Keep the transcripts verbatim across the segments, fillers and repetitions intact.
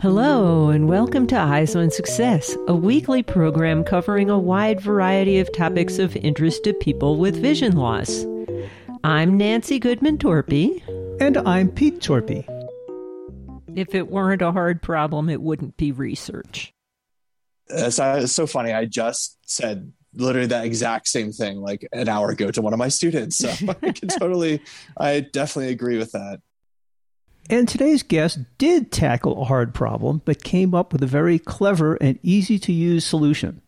Hello, and welcome to Eyes on Success, a weekly program covering a wide variety of topics of interest to people with vision loss. I'm Nancy Goodman-Torpy. And I'm Pete Torpy. If it weren't a hard problem, it wouldn't be research. Uh, so it's so funny. I just said literally that exact same thing like an hour ago to one of my students. So I can totally, I definitely agree with that. And today's guest did tackle a hard problem, but came up with a very clever and easy-to-use solution.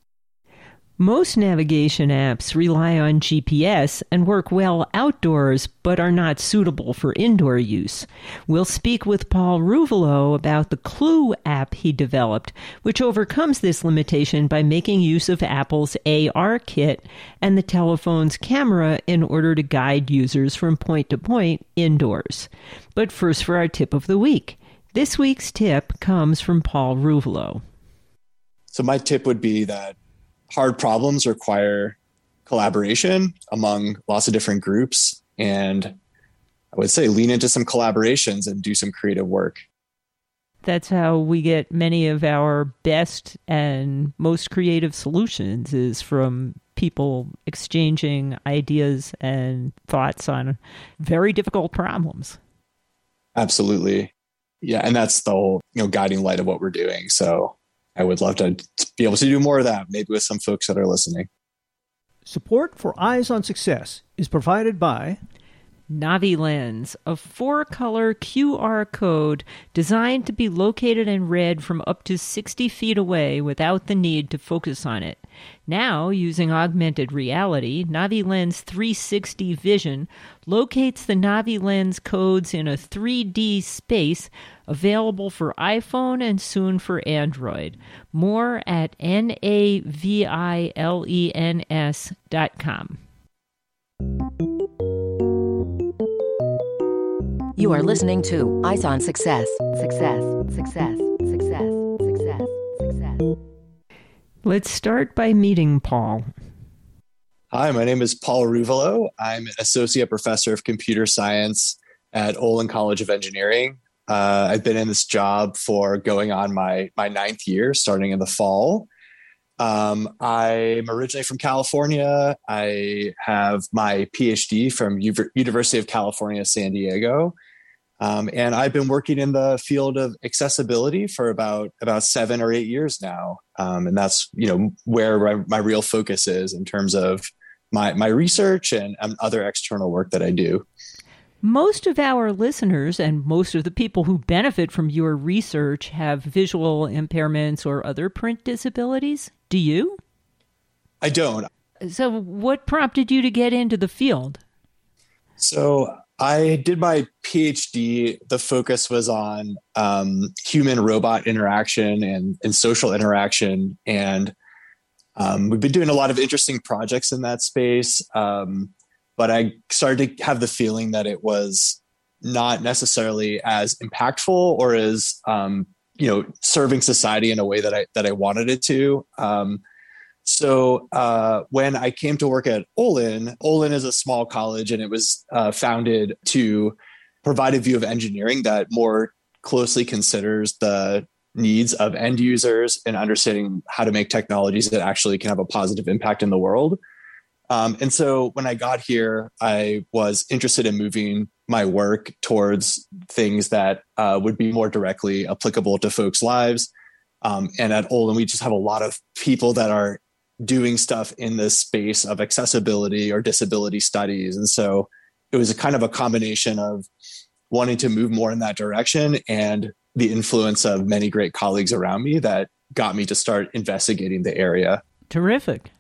Most navigation apps rely on G P S and work well outdoors, but are not suitable for indoor use. We'll speak with Paul Ruvolo about the Clue app he developed, which overcomes this limitation by making use of Apple's ARKit and the telephone's camera in order to guide users from point to point indoors. But first, for our tip of the week. This week's tip comes from Paul Ruvolo. So my tip would be that hard problems require collaboration among lots of different groups. And I would say lean into some collaborations and do some creative work. That's how we get many of our best and most creative solutions, is from people exchanging ideas and thoughts on very difficult problems. Absolutely. Yeah. And that's the whole, you know, guiding light of what we're doing. So I would love to be able to do more of that, maybe with some folks that are listening. Support for Eyes on Success is provided by NaviLens, a four-color Q R code designed to be located and read from up to sixty feet away without the need to focus on it. Now, using augmented reality, NaviLens three sixty Vision locates the NaviLens codes in a three D space available for iPhone and soon for Android. More at navilens dot com. You are listening to Eyes on Success. Success, success, success, success, success. Let's start by meeting Paul. Hi, my name is Paul Ruvolo. I'm an associate professor of computer science at Olin College of Engineering. Uh, I've been in this job for going on my, my ninth year, starting in the fall. Um, I'm originally from California. I have my PhD from U- University of California, San Diego. Um, and I've been working in the field of accessibility for about, about seven or eight years now. Um, and that's, you know, where my, my real focus is in terms of my, my research and um, other external work that I do. Most of our listeners and most of the people who benefit from your research have visual impairments or other print disabilities. Do you? I don't. So what prompted you to get into the field? So I did my PhD. The focus was on um, human-robot interaction and, and social interaction. And um, we've been doing a lot of interesting projects in that space. Um, but I started to have the feeling that it was not necessarily as impactful or as, um, you know, serving society in a way that I, that I wanted it to. Um, so uh, when I came to work at Olin, Olin is a small college, and it was uh, founded to provide a view of engineering that more closely considers the needs of end users and understanding how to make technologies that actually can have a positive impact in the world. Um, and so when I got here, I was interested in moving my work towards things that uh, would be more directly applicable to folks' lives. Um, and at Olin, we just have a lot of people that are doing stuff in this space of accessibility or disability studies. And so it was a kind of a combination of wanting to move more in that direction and the influence of many great colleagues around me that got me to start investigating the area. Terrific.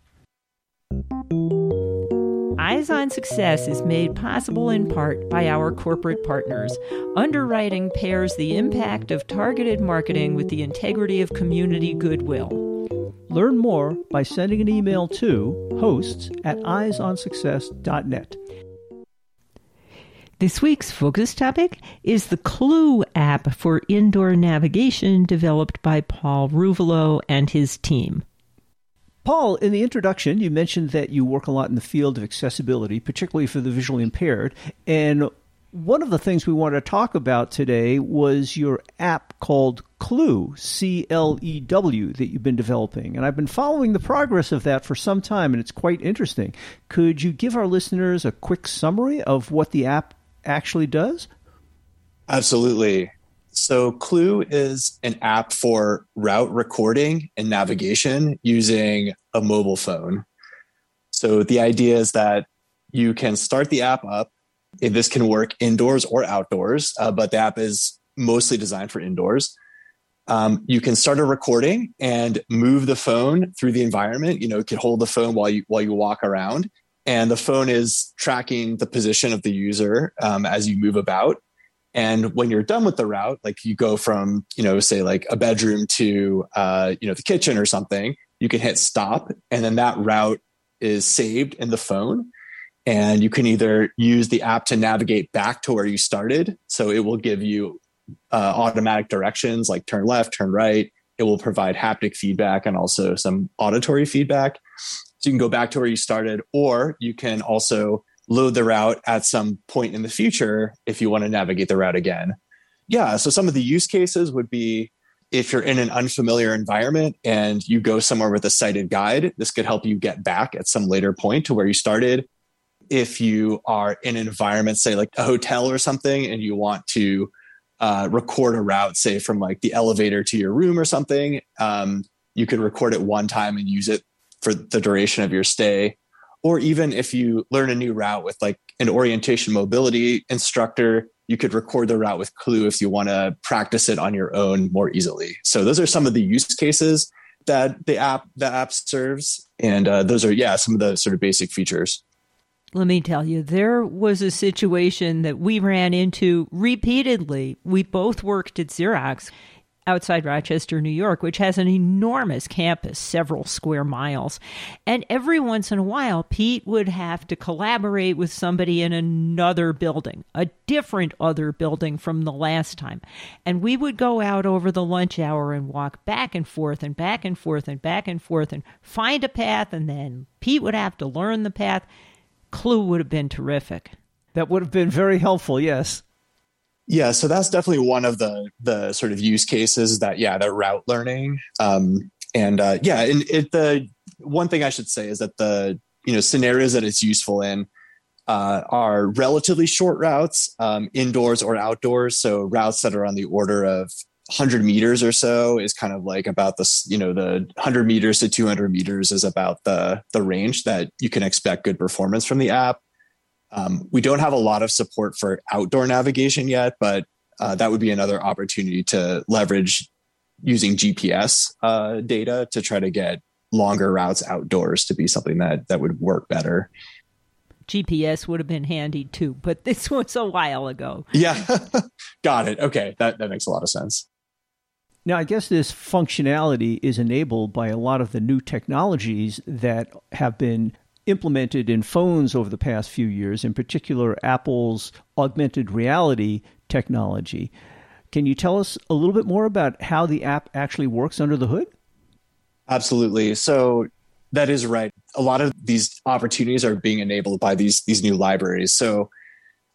Eyes on Success is made possible in part by our corporate partners. Underwriting pairs the impact of targeted marketing with the integrity of community goodwill. Learn more by sending an email to hosts at eyes on success dot net. This week's focus topic is the Clue app for indoor navigation developed by Paul Ruvolo and his team. Paul, in the introduction, you mentioned that you work a lot in the field of accessibility, particularly for the visually impaired. And One of the things we wanted to talk about today was your app called Clue, C L E W, that you've been developing. And I've been following the progress of that for some time, and it's quite interesting. Could you give our listeners a quick summary of what the app actually does? Absolutely. So Clue is an app for route recording and navigation using a mobile phone. So the idea is that you can start the app up. This can work indoors or outdoors, uh, but the app is mostly designed for indoors. Um, you can start a recording and move the phone through the environment. You know, you can hold the phone while you while you walk around, and the phone is tracking the position of the user um, as you move about. And when you're done with the route, like you go from, you know, say like a bedroom to uh, you know, the kitchen or something, you can hit stop, and then that route is saved in the phone. And you can either use the app to navigate back to where you started. So it will give you uh, automatic directions like turn left, turn right. It will provide haptic feedback and also some auditory feedback. So you can go back to where you started, or you can also load the route at some point in the future if you want to navigate the route again. Yeah. So some of the use cases would be if you're in an unfamiliar environment and you go somewhere with a sighted guide, this could help you get back at some later point to where you started. If you are in an environment, say like a hotel or something, and you want to uh, record a route, say from like the elevator to your room or something, um, you could record it one time and use it for the duration of your stay. Or even if you learn a new route with like an orientation mobility instructor, you could record the route with Clue if you want to practice it on your own more easily. So those are some of the use cases that the app, the app serves. And uh, those are, yeah, some of the sort of basic features. Let me tell you, there was a situation that we ran into repeatedly. We both worked at Xerox outside Rochester, New York, which has an enormous campus, several square miles. And every once in a while, Pete would have to collaborate with somebody in another building, a different other building from the last time. And we would go out over the lunch hour and walk back and forth and back and forth and back and forth and find a path. And then Pete would have to learn the path. Clue would have been terrific. That would have been very helpful, yes. Yeah, so that's definitely one of the the sort of use cases that, yeah, that route learning. Um, and uh, yeah, and it, the one thing I should say is that the, you know, scenarios that it's useful in uh, are relatively short routes, um, indoors or outdoors. So routes that are on the order of one hundred meters or so is kind of like about the, you know, the one hundred meters to two hundred meters is about the the range that you can expect good performance from the app. Um, we don't have a lot of support for outdoor navigation yet, but uh, that would be another opportunity to leverage using G P S uh, data to try to get longer routes outdoors to be something that that would work better. G P S would have been handy too, but this was a while ago. Yeah, got it. Okay, that, that makes a lot of sense. Now, I guess this functionality is enabled by a lot of the new technologies that have been implemented in phones over the past few years, in particular, Apple's augmented reality technology. Can you tell us a little bit more about how the app actually works under the hood? Absolutely. So that is right. A lot of these opportunities are being enabled by these, these new libraries. So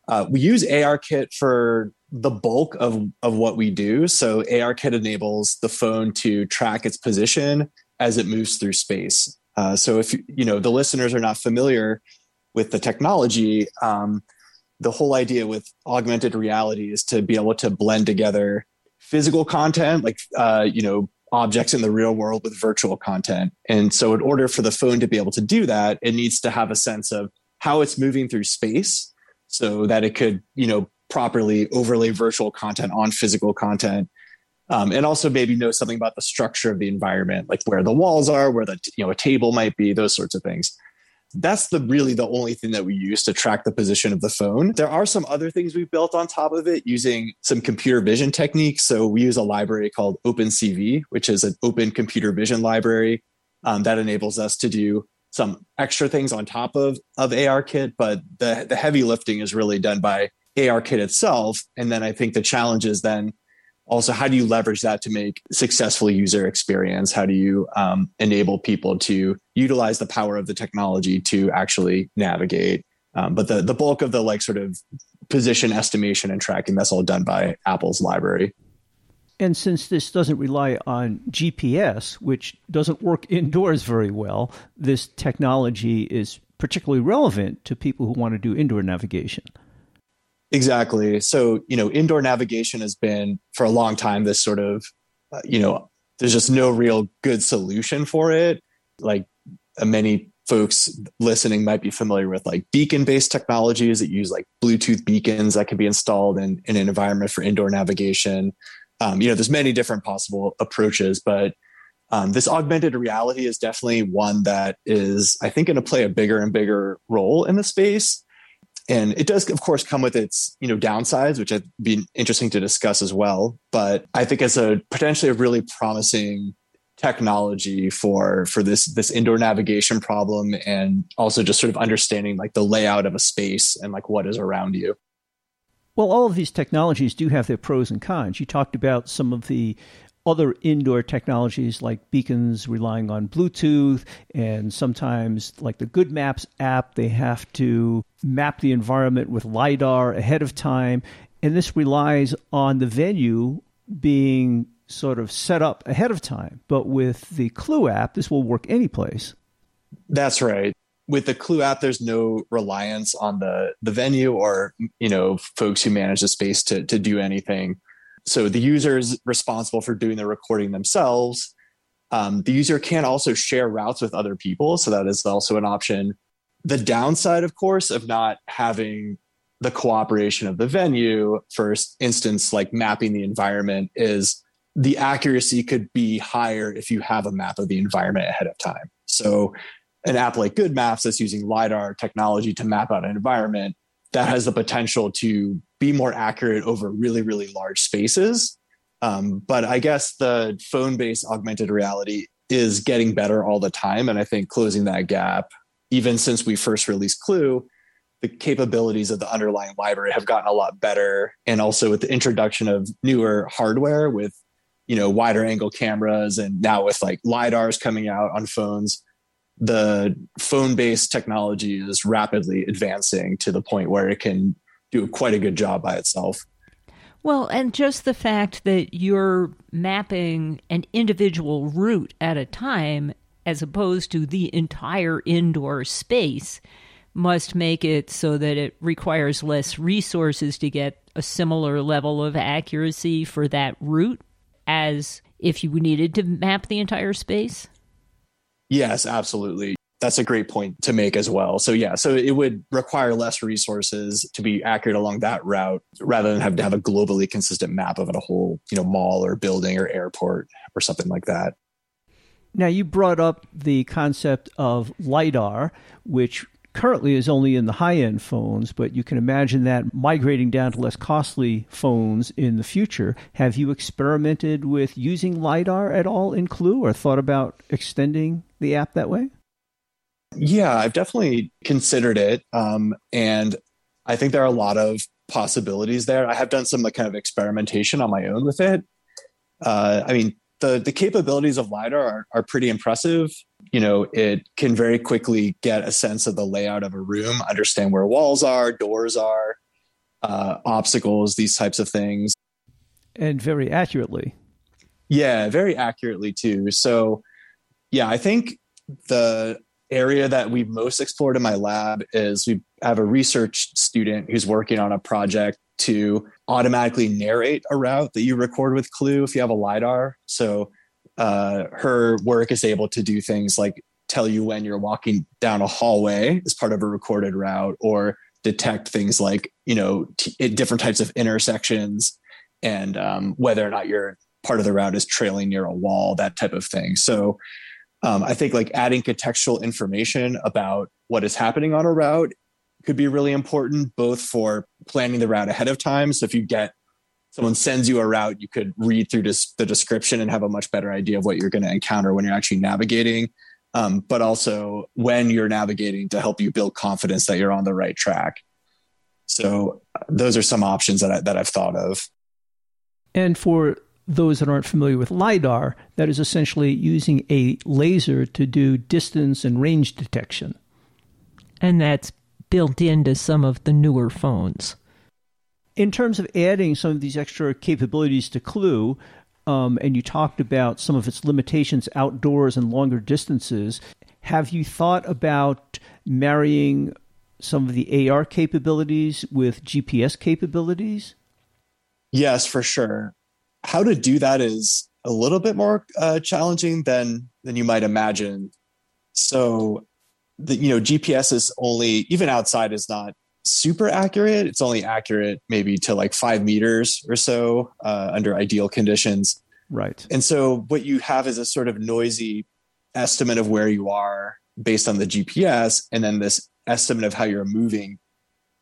uh, we use ARKit for the bulk of, of what we do. So ARKit enables the phone to track its position as it moves through space. Uh, so if, you know, the listeners are not familiar with the technology, um, the whole idea with augmented reality is to be able to blend together physical content, like, uh, you know, objects in the real world with virtual content. And so in order for the phone to be able to do that, it needs to have a sense of how it's moving through space so that it could, you know, properly overlay virtual content on physical content. Um, and also maybe know something about the structure of the environment, like where the walls are, where the, you know, a table might be, those sorts of things. That's the really the only thing that we use to track the position of the phone. There are some other things we've built on top of it using some computer vision techniques. So we use a library called OpenCV, which is an open computer vision library um, that enables us to do some extra things on top of, of ARKit. But the, the heavy lifting is really done by ARKit itself. And then I think the challenge is then also, how do you leverage that to make successful user experience? How do you um, enable people to utilize the power of the technology to actually navigate? Um, but the the bulk of the like sort of position estimation and tracking. That's all done by Apple's library. And since this doesn't rely on G P S, which doesn't work indoors very well, this technology is particularly relevant to people who want to do indoor navigation. Exactly. So, you know, indoor navigation has been for a long time this sort of, uh, you know, there's just no real good solution for it. Like uh, many folks listening might be familiar with like beacon-based technologies that use like Bluetooth beacons that can be installed in, in an environment for indoor navigation. Um, you know, there's many different possible approaches, but um, this augmented reality is definitely one that is, I think, going to play a bigger and bigger role in the space. And it does, of course, come with its, you know, downsides, which would be interesting to discuss as well. But I think it's a potentially a really promising technology for for this this indoor navigation problem, and also just sort of understanding like the layout of a space and like what is around you. Well, all of these technologies do have their pros and cons. You talked about some of the other indoor technologies like beacons relying on Bluetooth, and sometimes like the Good Maps app, they have to map the environment with LiDAR ahead of time. And this relies on the venue being sort of set up ahead of time. But with the Clue app, this will work any place. That's right. With the Clue app, there's no reliance on the, the venue or, you know, folks who manage the space to, to do anything. So the user is responsible for doing the recording themselves. Um, the user can also share routes with other people. So that is also an option. The downside, of course, of not having the cooperation of the venue, for instance, like mapping the environment, is the accuracy could be higher if you have a map of the environment ahead of time. So an app like Good Maps that's using LiDAR technology to map out an environment, that has the potential to be more accurate over really, really large spaces. Um, but I guess the phone-based augmented reality is getting better all the time. And I think closing that gap, even since we first released Clue, the capabilities of the underlying library have gotten a lot better. And also with the introduction of newer hardware with, you know, wider angle cameras, and now with like LiDARs coming out on phones, the phone-based technology is rapidly advancing to the point where it can do quite a good job by itself. Well, and just the fact that you're mapping an individual route at a time, as opposed to the entire indoor space, must make it so that it requires less resources to get a similar level of accuracy for that route as if you needed to map the entire space? Yes, absolutely. That's a great point to make as well. So yeah, so it would require less resources to be accurate along that route, rather than have to have a globally consistent map of a whole, you know, mall or building or airport or something like that. Now, you brought up the concept of LiDAR, which currently is only in the high-end phones, but you can imagine that migrating down to less costly phones in the future. Have you experimented with using LiDAR at all in Clue, or thought about extending the app that way? Yeah, I've definitely considered it. Um, and I think there are a lot of possibilities there. I have done some like, kind of experimentation on my own with it. Uh, I mean, the, the capabilities of LiDAR are, are pretty impressive. You know, it can very quickly get a sense of the layout of a room, understand where walls are, doors are, uh, obstacles, these types of things. And very accurately. Yeah, very accurately too. So yeah, I think the area that we've most explored in my lab is we have a research student who's working on a project to automatically narrate a route that you record with Clue if you have a LiDAR. So uh, her work is able to do things like tell you when you're walking down a hallway as part of a recorded route, or detect things like, you know, t- different types of intersections, and um, whether or not your part of the route is trailing near a wall, that type of thing. So Um, I think like adding contextual information about what is happening on a route could be really important, both for planning the route ahead of time. So if you get someone sends you a route, you could read through this, the description and have a much better idea of what you're going to encounter when you're actually navigating, um, but also when you're navigating to help you build confidence that you're on the right track. So those are some options that I, that I've thought of. And for those that aren't familiar with LiDAR, that is essentially using a laser to do distance and range detection. And that's built into some of the newer phones. In terms of adding some of these extra capabilities to Clue, um, and you talked about some of its limitations outdoors and longer distances, have you thought about marrying some of the A R capabilities with G P S capabilities? Yes, for sure. How to do that is a little bit more uh, challenging than than you might imagine. So, the, you know, G P S is only, even outside, is not super accurate. It's only accurate maybe to like five meters or so uh, under ideal conditions. Right. And so what you have is a sort of noisy estimate of where you are based on the G P S, and then this estimate of how you're moving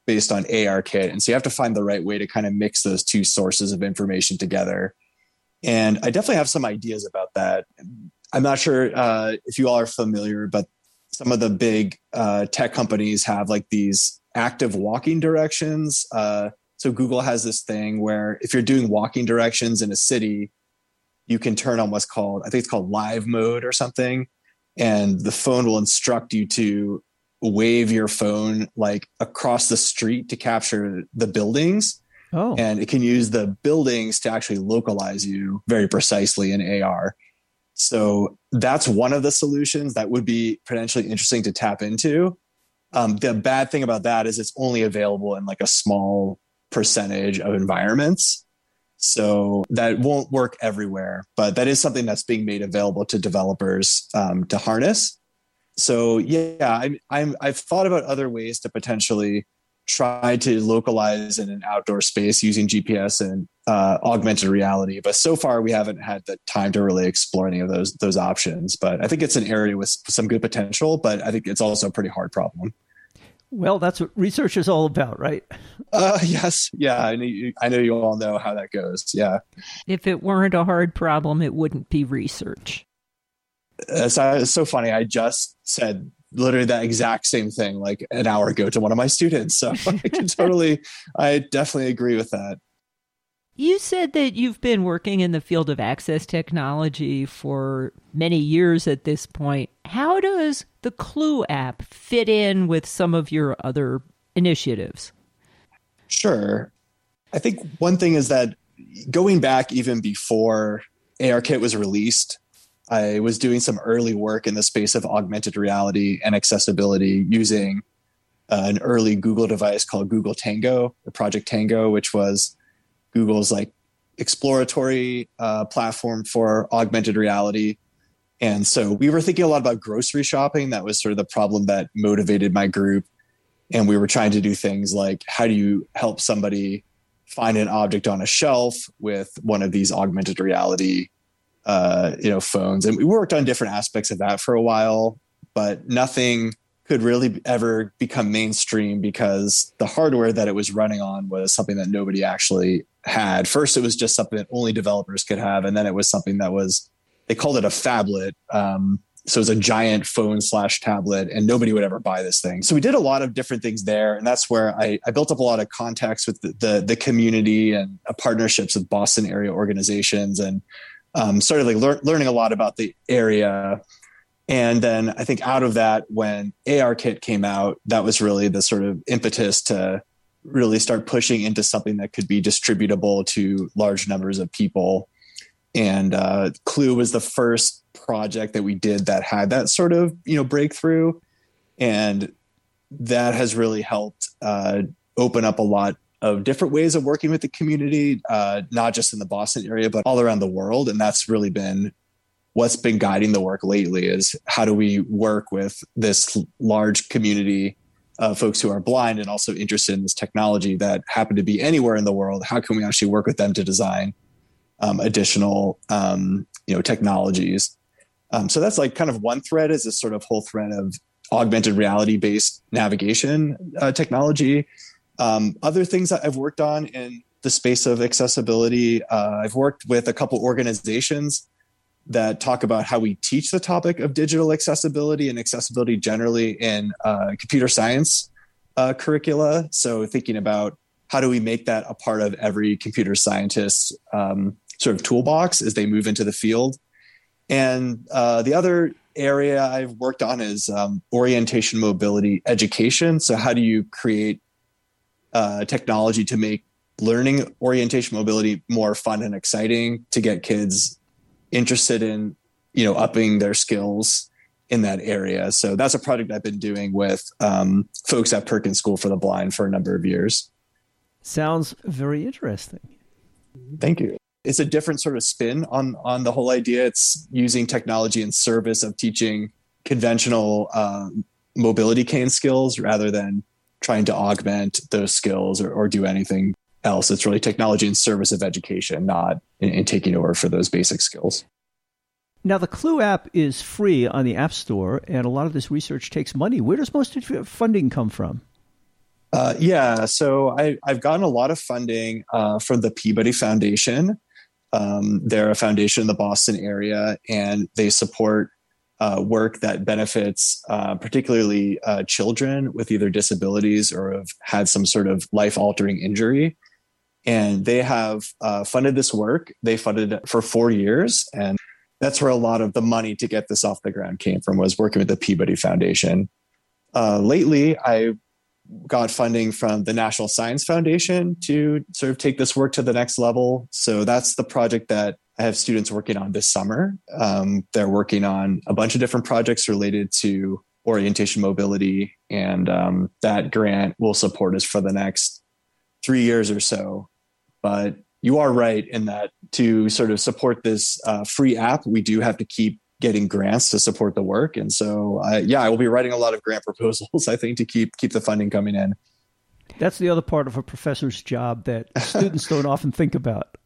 based on ARKit. And so you have to find the right way to kind of mix those two sources of information together. And I definitely have some ideas about that. I'm not sure uh, if you all are familiar, but some of the big uh, tech companies have like these active walking directions. Uh, so Google has this thing where if you're doing walking directions in a city, you can turn on what's called, I think it's called live mode or something. And the phone will instruct you to wave your phone like across the street to capture the buildings. Oh. And it can use the buildings to actually localize you very precisely in A R. So that's one of the solutions that would be potentially interesting to tap into. Um, the bad thing about that is it's only available in like a small percentage of environments. So that won't work everywhere, but that is something that's being made available to developers um, to harness. So yeah, I'm, I'm, I've thought about other ways to potentially try to localize in an outdoor space using G P S and uh, augmented reality. But so far, we haven't had the time to really explore any of those those options. But I think it's an area with some good potential, but I think it's also a pretty hard problem. Well, that's what research is all about, right? Uh, yes. Yeah. I know, you, I know you all know how that goes. Yeah. If it weren't a hard problem, it wouldn't be research. It's, it's so funny. I just said literally that exact same thing like an hour ago to one of my students. So I can totally, I definitely agree with that. You said that you've been working in the field of access technology for many years at this point. How does the Clue app fit in with some of your other initiatives? Sure. I think one thing is that going back even before ARKit was released, I was doing some early work in the space of augmented reality and accessibility using uh, an early Google device called Google Tango, or Project Tango, which was Google's like exploratory uh, platform for augmented reality. And so we were thinking a lot about grocery shopping. That was sort of the problem that motivated my group. And we were trying to do things like, how do you help somebody find an object on a shelf with one of these augmented reality Uh, you know, phones. And we worked on different aspects of that for a while, but nothing could really ever become mainstream because the hardware that it was running on was something that nobody actually had. First, it was just something that only developers could have. And then it was something that was, they called it a phablet. Um, so it was a giant phone slash tablet and nobody would ever buy this thing. So we did a lot of different things there. And that's where I, I built up a lot of contacts with the, the, the community and uh, partnerships with Boston area organizations and Um, started like lear- learning a lot about the area. And then I think out of that, when ARKit came out, that was really the sort of impetus to really start pushing into something that could be distributable to large numbers of people. And uh, Clue was the first project that we did that had that sort of, you know, breakthrough. And that has really helped uh, open up a lot of different ways of working with the community, uh, not just in the Boston area, but all around the world. And that's really been what's been guiding the work lately is how do we work with this large community of folks who are blind and also interested in this technology that happen to be anywhere in the world? How can we actually work with them to design um, additional um, you know, technologies? Um, so that's like kind of one thread is this sort of whole thread of augmented reality-based navigation uh, technology. Um, other things that I've worked on in the space of accessibility, uh, I've worked with a couple organizations that talk about how we teach the topic of digital accessibility and accessibility generally in uh, computer science uh, curricula. So thinking about how do we make that a part of every computer scientist's um, sort of toolbox as they move into the field. And uh, the other area I've worked on is um, orientation mobility education. So how do you create Uh, technology to make learning orientation mobility more fun and exciting, to get kids interested in, you know, upping their skills in that area. So that's a project I've been doing with um, folks at Perkins School for the Blind for a number of years. Sounds very interesting. Thank you. It's a different sort of spin on, on the whole idea. It's using technology in service of teaching conventional uh, mobility cane skills rather than trying to augment those skills or, or do anything else. It's really technology in service of education, not in, in taking over for those basic skills. Now, the Clue app is free on the App Store, and a lot of this research takes money. Where does most of your funding come from? Uh, yeah, so I, I've gotten a lot of funding uh, from the Peabody Foundation. Um, they're a foundation in the Boston area, and they support uh, work that benefits uh, particularly uh, children with either disabilities or have had some sort of life-altering injury. And they have uh, funded this work. They funded it for four years, and that's where a lot of the money to get this off the ground came from, was working with the Peabody Foundation. Uh, lately, I got funding from the National Science Foundation to sort of take this work to the next level. So that's the project that I have students working on this summer. Um, they're working on a bunch of different projects related to orientation mobility, and um, that grant will support us for the next three years or so. But you are right in that to sort of support this uh, free app, we do have to keep getting grants to support the work. And so, uh, yeah, I will be writing a lot of grant proposals, I think, to keep keep the funding coming in. That's the other part of a professor's job that students don't often think about.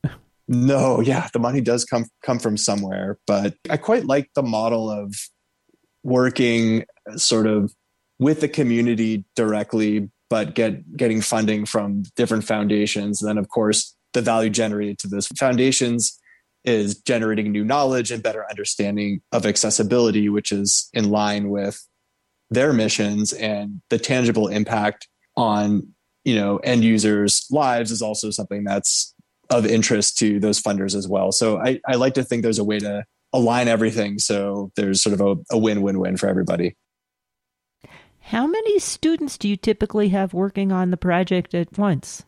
No, yeah, the money does come come from somewhere. But I quite like the model of working sort of with the community directly, but get getting funding from different foundations. And then, of course, the value generated to those foundations is generating new knowledge and better understanding of accessibility, which is in line with their missions, and the tangible impact on, you know, end users' lives is also something that's of interest to those funders as well. So I, I like to think there's a way to align everything. So there's sort of a, a win-win-win for everybody. How many students do you typically have working on the project at once?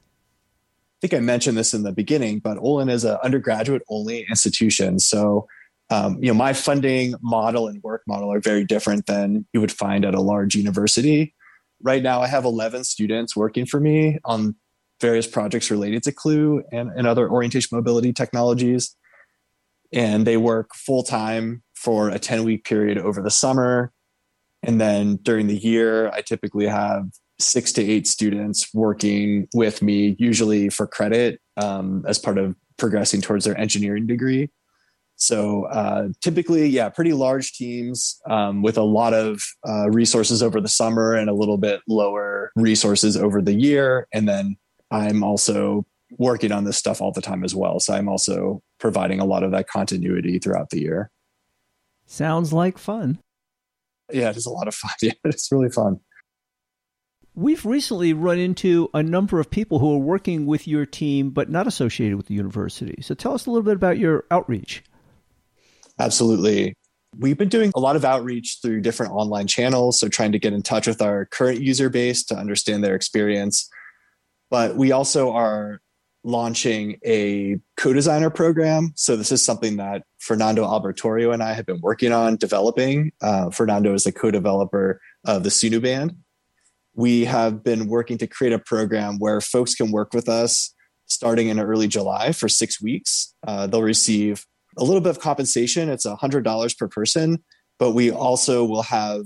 I think I mentioned this in the beginning, but Olin is an undergraduate-only institution. So, um, you know, my funding model and work model are very different than you would find at a large university. Right now, I have eleven students working for me on various projects related to Clue and, and other orientation mobility technologies. And they work full-time for a ten-week period over the summer. And then during the year, I typically have six to eight students working with me, usually for credit, um, as part of progressing towards their engineering degree. So uh, typically, yeah, pretty large teams um, with a lot of uh, resources over the summer and a little bit lower resources over the year. And then I'm also working on this stuff all the time as well. So I'm also providing a lot of that continuity throughout the year. Sounds like fun. Yeah, it is a lot of fun. Yeah, it's really fun. We've recently run into a number of people who are working with your team, but not associated with the university. So tell us a little bit about your outreach. Absolutely. We've been doing a lot of outreach through different online channels. So trying to get in touch with our current user base to understand their experience. But we also are launching a co-designer program. So this is something that Fernando Albertorio and I have been working on developing. Uh, Fernando is the co-developer of the Sunu Band. We have been working to create a program where folks can work with us starting in early July for six weeks. Uh, they'll receive a little bit of compensation. It's one hundred dollars per person, but we also will have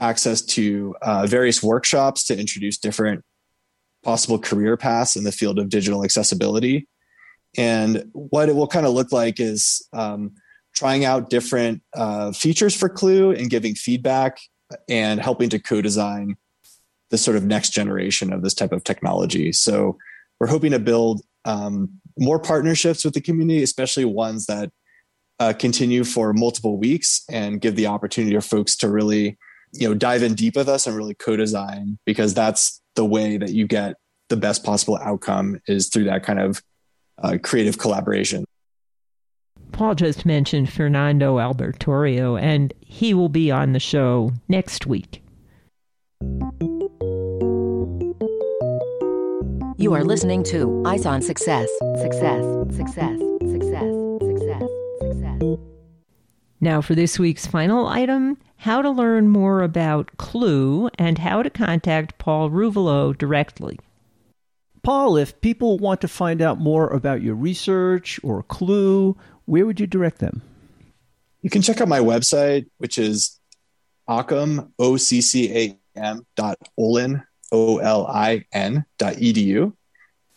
access to uh, various workshops to introduce different possible career paths in the field of digital accessibility. And what it will kind of look like is um, trying out different uh, features for Clue and giving feedback and helping to co-design the sort of next generation of this type of technology. So we're hoping to build um, more partnerships with the community, especially ones that uh, continue for multiple weeks and give the opportunity for folks to really, you know, dive in deep with us and really co-design, because that's the way that you get the best possible outcome, is through that kind of uh, creative collaboration. Paul just mentioned Fernando Albertorio, and he will be on the show next week. You are listening to Eyes on Success. Success, success, success, success, success. Now for this week's final item, how to learn more about Clue and how to contact Paul Ruvolo directly. Paul, if people want to find out more about your research or Clue, where would you direct them? You can check out my website, which is O C C A M, O C C A M dot Olin, O L I N dot E D U.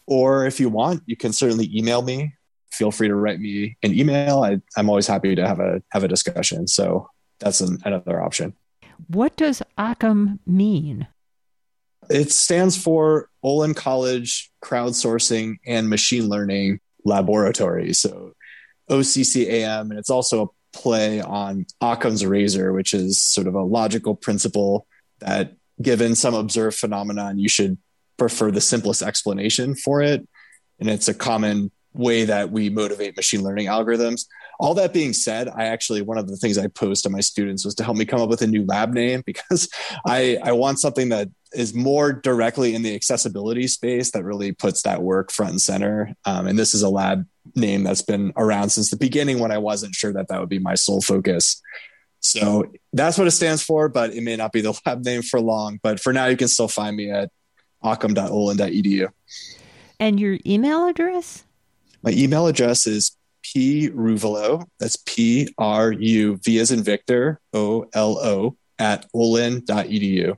Or if you want, you can certainly email me. Feel free to write me an email. I, I'm always happy to have a have a discussion. So that's an, another option. What does O C C A M mean? It stands for Olin College Crowdsourcing and Machine Learning Laboratory. So O C C A M, and it's also a play on Occam's razor, which is sort of a logical principle that given some observed phenomenon, you should prefer the simplest explanation for it. And it's a common way that we motivate machine learning algorithms. All that being said, I actually, one of the things I posed to my students was to help me come up with a new lab name, because I, I want something that is more directly in the accessibility space that really puts that work front and center. Um, and this is a lab name that's been around since the beginning when I wasn't sure that that would be my sole focus. So that's what it stands for, but it may not be the lab name for long. But for now, you can still find me at O C C A M dot olin dot e d u. And your email address? My email address is P Ruvolo, that's P R U, V as in Victor, O L O, at olin dot e d u.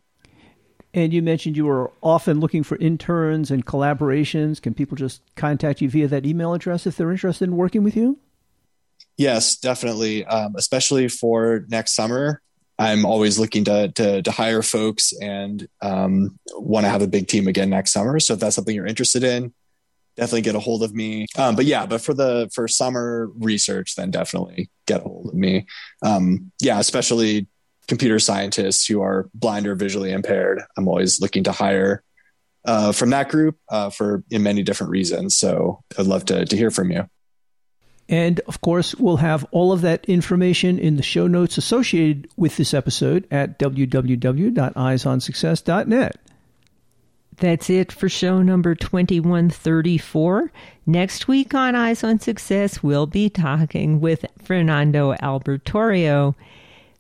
And you mentioned you are often looking for interns and collaborations. Can people just contact you via that email address if they're interested in working with you? Yes, definitely. Um, especially for next summer, I'm always looking to to, to hire folks and um, want to have a big team again next summer. So if that's something you're interested in, definitely get a hold of me. Um, but yeah, but for the for summer research, then definitely get a hold of me. Um, yeah, especially computer scientists who are blind or visually impaired. I'm always looking to hire uh, from that group uh, for in many different reasons. So I'd love to to hear from you. And of course, we'll have all of that information in the show notes associated with this episode at w w w dot eyes on success dot net. That's it for show number twenty-one thirty-four. Next week on Eyes on Success, we'll be talking with Fernando Albertorio,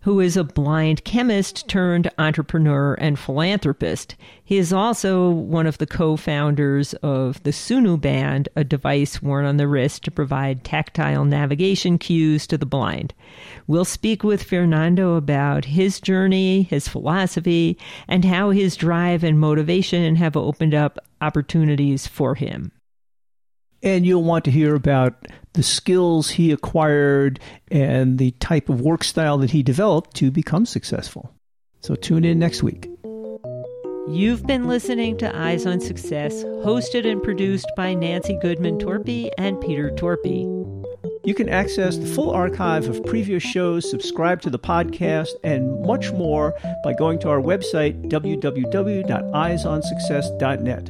who is a blind chemist turned entrepreneur and philanthropist. He is also one of the co-founders of the Sunu Band, a device worn on the wrist to provide tactile navigation cues to the blind. We'll speak with Fernando about his journey, his philosophy, and how his drive and motivation have opened up opportunities for him. And you'll want to hear about the skills he acquired and the type of work style that he developed to become successful. So tune in next week. You've been listening to Eyes on Success, hosted and produced by Nancy Goodman-Torpy and Peter Torpy. You can access the full archive of previous shows, subscribe to the podcast, and much more by going to our website, w w w dot eyes on success dot net.